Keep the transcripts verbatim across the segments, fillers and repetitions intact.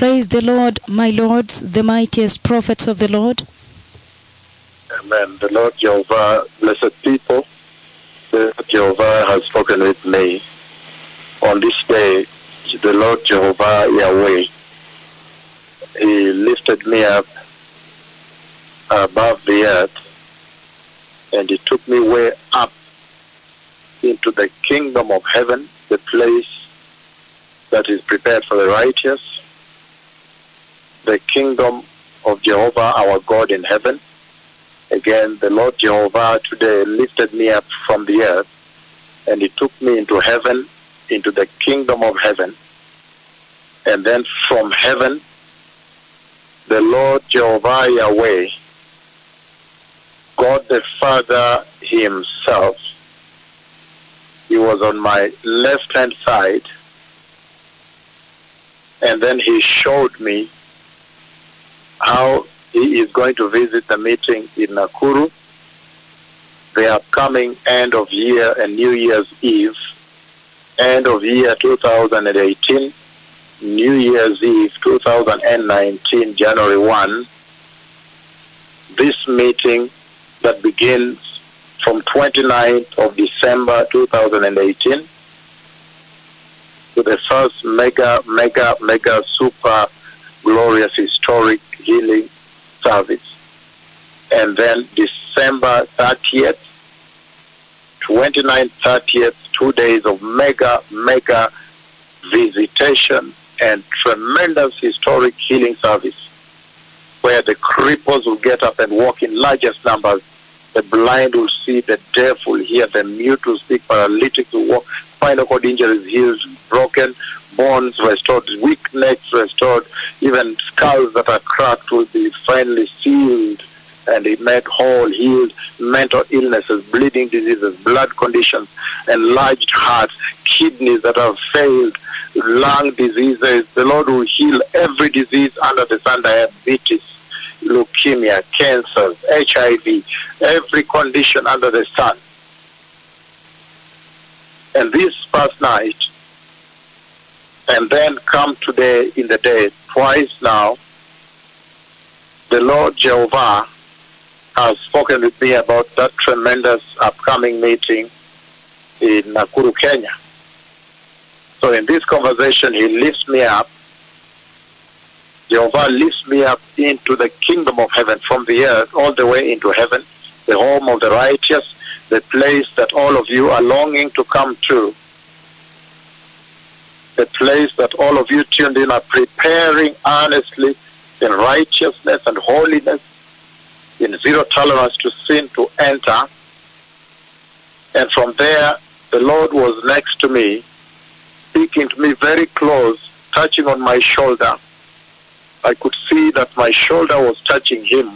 Praise the Lord, my lords, the mightiest prophets of the Lord. Amen. The Lord Jehovah, blessed people, the Lord Jehovah has spoken with me. On this day, the Lord Jehovah, Yahweh, He lifted me up above the earth, and He took me way up into the kingdom of heaven, the place that is prepared for the righteous, the kingdom of Jehovah, our God in heaven. Again, the Lord Jehovah today lifted me up from the earth, and He took me into heaven, into the kingdom of heaven. And then from heaven, the Lord Jehovah Yahweh, God the Father Himself, He was on my left-hand side, and then He showed me how He is going to visit the meeting in Nakuru, the upcoming end of year and New Year's Eve, end of year two thousand eighteen, New Year's Eve two thousand nineteen, January first, this meeting that begins from twenty-ninth of December two thousand eighteen to the first mega, mega, mega, super glorious historic healing service. And then December thirtieth, twenty-ninth, thirtieth, two days of mega, mega visitation and tremendous historic healing service, where the cripples will get up and walk in largest numbers, the blind will see, the deaf will hear, the mute will speak, paralytics will walk, spinal cord injuries healed, broken bones restored, weak necks restored, even skulls that are cracked will be finally sealed and made whole, healed, mental illnesses, bleeding diseases, blood conditions, enlarged hearts, kidneys that have failed, lung diseases. The Lord will heal every disease under the sun, diabetes, leukemia, cancer, H I V, every condition under the sun. And this past night, and then come today in the day, twice now, the Lord Jehovah has spoken with me about that tremendous upcoming meeting in Nakuru, Kenya. So in this conversation, He lifts me up. Jehovah lifts me up into the kingdom of heaven, from the earth all the way into heaven, the home of the righteous, the place that all of you are longing to come to, the place that all of you tuned in are preparing earnestly in righteousness and holiness, in zero tolerance to sin, to enter. And from there, the Lord was next to me, speaking to me very close, touching on my shoulder. I could see that my shoulder was touching Him.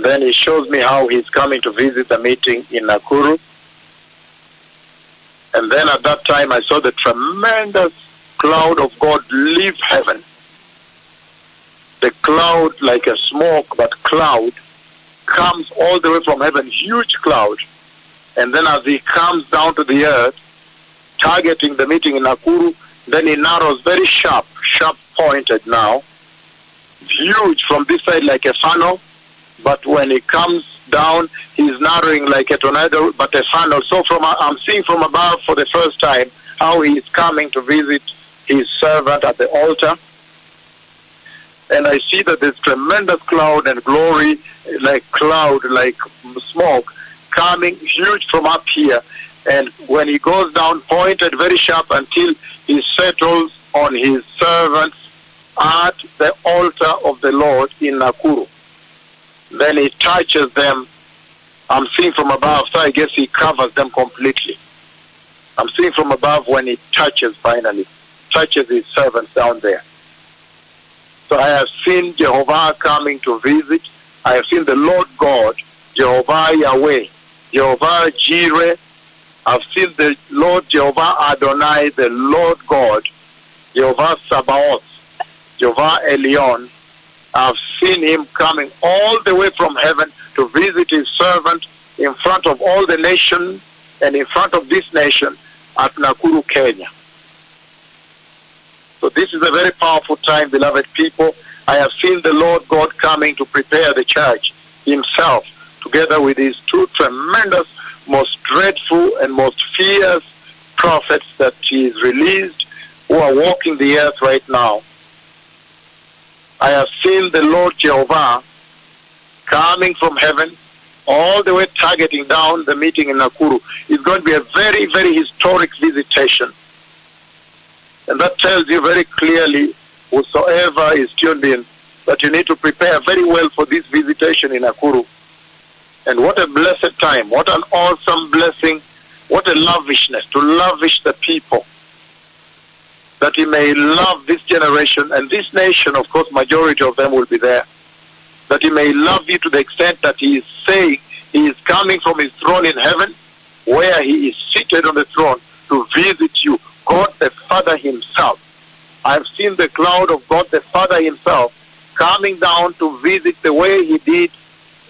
Then He shows me how He's coming to visit the meeting in Nakuru. And then at that time, I saw the tremendous cloud of God leave heaven. The cloud, like a smoke, but cloud, comes all the way from heaven, huge cloud. And then as He comes down to the earth, targeting the meeting in Nakuru, then He narrows very sharp, sharp, pointed now, huge from this side like a funnel, but when He comes down, He's narrowing like a tornado, but a funnel. So from I'm seeing from above for the first time how He's coming to visit His servant at the altar. And I see that this tremendous cloud and glory, like cloud, like smoke, coming huge from up here. And when He goes down, pointed very sharp until He settles on His servants at the altar of the Lord in Nakuru. Then He touches them. I'm seeing from above, so I guess He covers them completely. I'm seeing from above when He touches, finally, touches His servants down there. So I have seen Jehovah coming to visit. I have seen the Lord God, Jehovah Yahweh, Jehovah Jireh. I've seen the Lord Jehovah Adonai, the Lord God, Jehovah Sabaoth, Jehovah Elion. I've seen Him coming all the way from heaven to visit His servant in front of all the nation and in front of this nation at Nakuru, Kenya. So this is a very powerful time, beloved people. I have seen the Lord God coming to prepare the church himself, together with his two tremendous, most dreadful and most fierce prophets that he has released, who are walking the earth right now. I have seen the Lord Jehovah coming from heaven, all the way targeting down the meeting in Nakuru. It's going to be a very, very historic visitation. And that tells you very clearly, whosoever is tuned in, that you need to prepare very well for this visitation in Nakuru. And what a blessed time, what an awesome blessing, what a lavishness, to lavish the people, that he may love this generation and this nation. Of course, majority of them will be there. That he may love you to the extent that he is saying he is coming from his throne in heaven, where he is seated on the throne to visit you, God the Father himself. I have seen the cloud of God the Father himself coming down to visit the way he did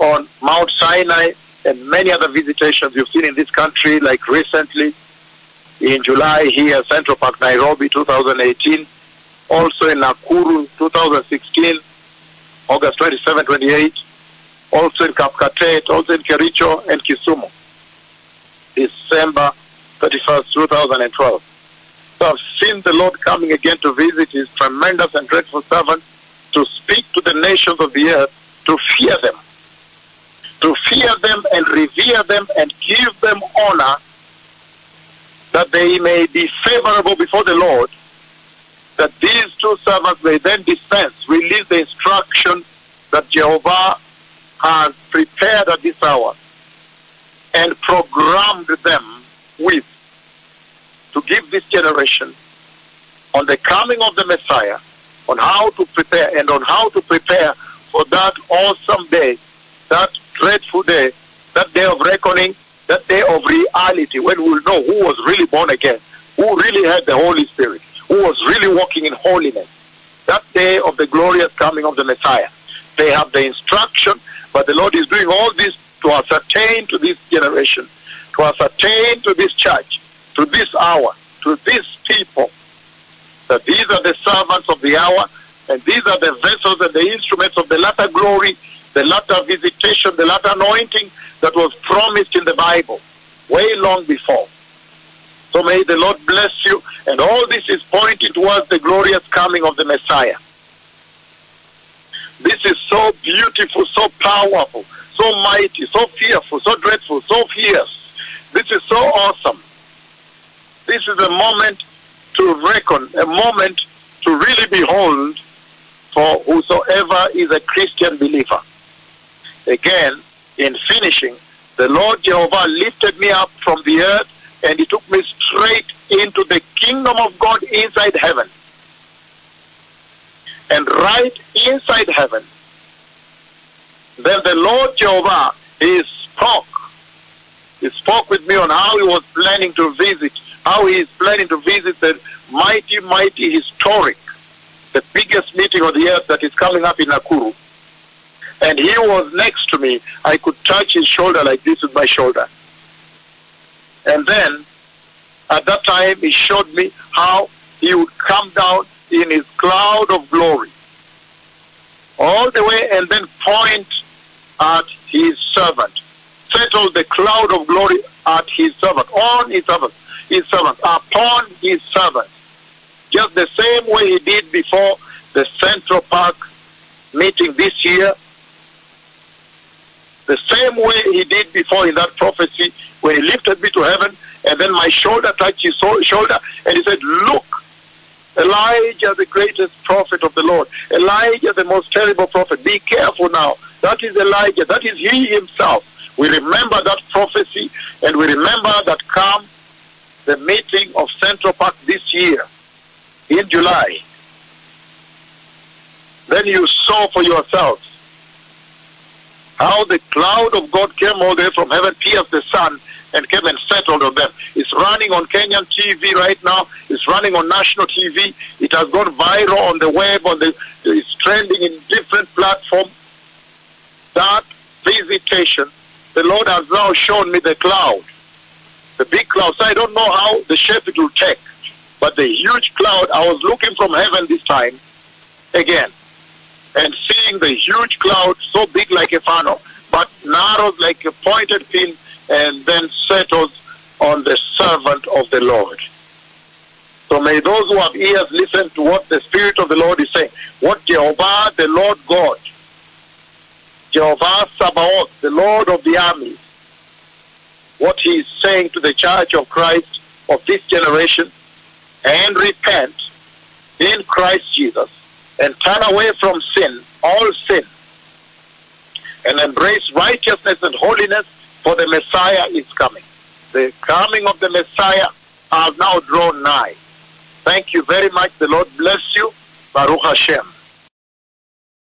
on Mount Sinai and many other visitations you've seen in this country, like recently in July here, Central Park Nairobi two thousand eighteen, also in Nakuru two thousand sixteen, August twenty-seventh, twenty-eighth, also in Kapkatet, also in Kericho and Kisumu, December thirty-first, two thousand twelve. So I've seen the Lord coming again to visit his tremendous and dreadful servant, to speak to the nations of the earth, to fear them, to fear them and revere them and give them honor, that they may be favorable before the Lord, that these two servants may then dispense, release the instruction that Jehovah has prepared at this hour and programmed them with, to give this generation on the coming of the Messiah, on how to prepare and on how to prepare for that awesome day, that dreadful day, that day of reckoning, that day of reality, when we will know who was really born again, who really had the Holy Spirit, who was really walking in holiness, that day of the glorious coming of the Messiah. They have the instruction, but the Lord is doing all this to ascertain to this generation, to ascertain to this church, to this hour, to these people, that these are the servants of the hour, and these are the vessels and the instruments of the latter glory, the latter visitation, the latter anointing that was promised in the Bible way long before. So may the Lord bless you. And all this is pointing towards the glorious coming of the Messiah. This is so beautiful, so powerful, so mighty, so fearful, so dreadful, so fierce. This is so awesome. This is a moment to reckon, a moment to really behold for whosoever is a Christian believer. Again, in finishing, the Lord Jehovah lifted me up from the earth, and he took me straight into the kingdom of God inside heaven. And right inside heaven, then the Lord Jehovah, he spoke. He spoke with me on how he was planning to visit, how he is planning to visit the mighty, mighty, historic, the biggest meeting on the earth that is coming up in Nakuru. And he was next to me. I could touch his shoulder like this with my shoulder. And then, at that time, he showed me how he would come down in his cloud of glory, all the way, and then point at his servant. Settle the cloud of glory at his servant, on his servant, his servant, upon his servant. Just the same way he did before the Central Park meeting this year, the same way he did before in that prophecy, where he lifted me to heaven, and then my shoulder touched his shoulder, and he said, "Look, Elijah, the greatest prophet of the Lord, Elijah, the most terrible prophet, be careful now. That is Elijah, that is he himself." We remember that prophecy, and we remember that come the meeting of Central Park this year, in July. Then you saw for yourselves how the cloud of God came all the way from heaven, pierced the sun, and came and settled on them. It's running on Kenyan T V right now. It's running on national T V. It has gone viral on the web. On the, it's trending in different platforms. That visitation, the Lord has now shown me the cloud, the big cloud. So I don't know how the shape it will take. But the huge cloud, I was looking from heaven this time again and seeing the huge cloud, so big like a funnel, but narrow like a pointed pin, and then settles on the servant of the Lord. So may those who have ears listen to what the Spirit of the Lord is saying. What Jehovah, the Lord God, Jehovah Sabaoth, the Lord of the armies, what he is saying to the church of Christ of this generation, and repent in Christ Jesus, and turn away from sin, all sin, and embrace righteousness and holiness, for the Messiah is coming. The coming of the Messiah has now drawn nigh. Thank you very much. The Lord bless you. Baruch Hashem.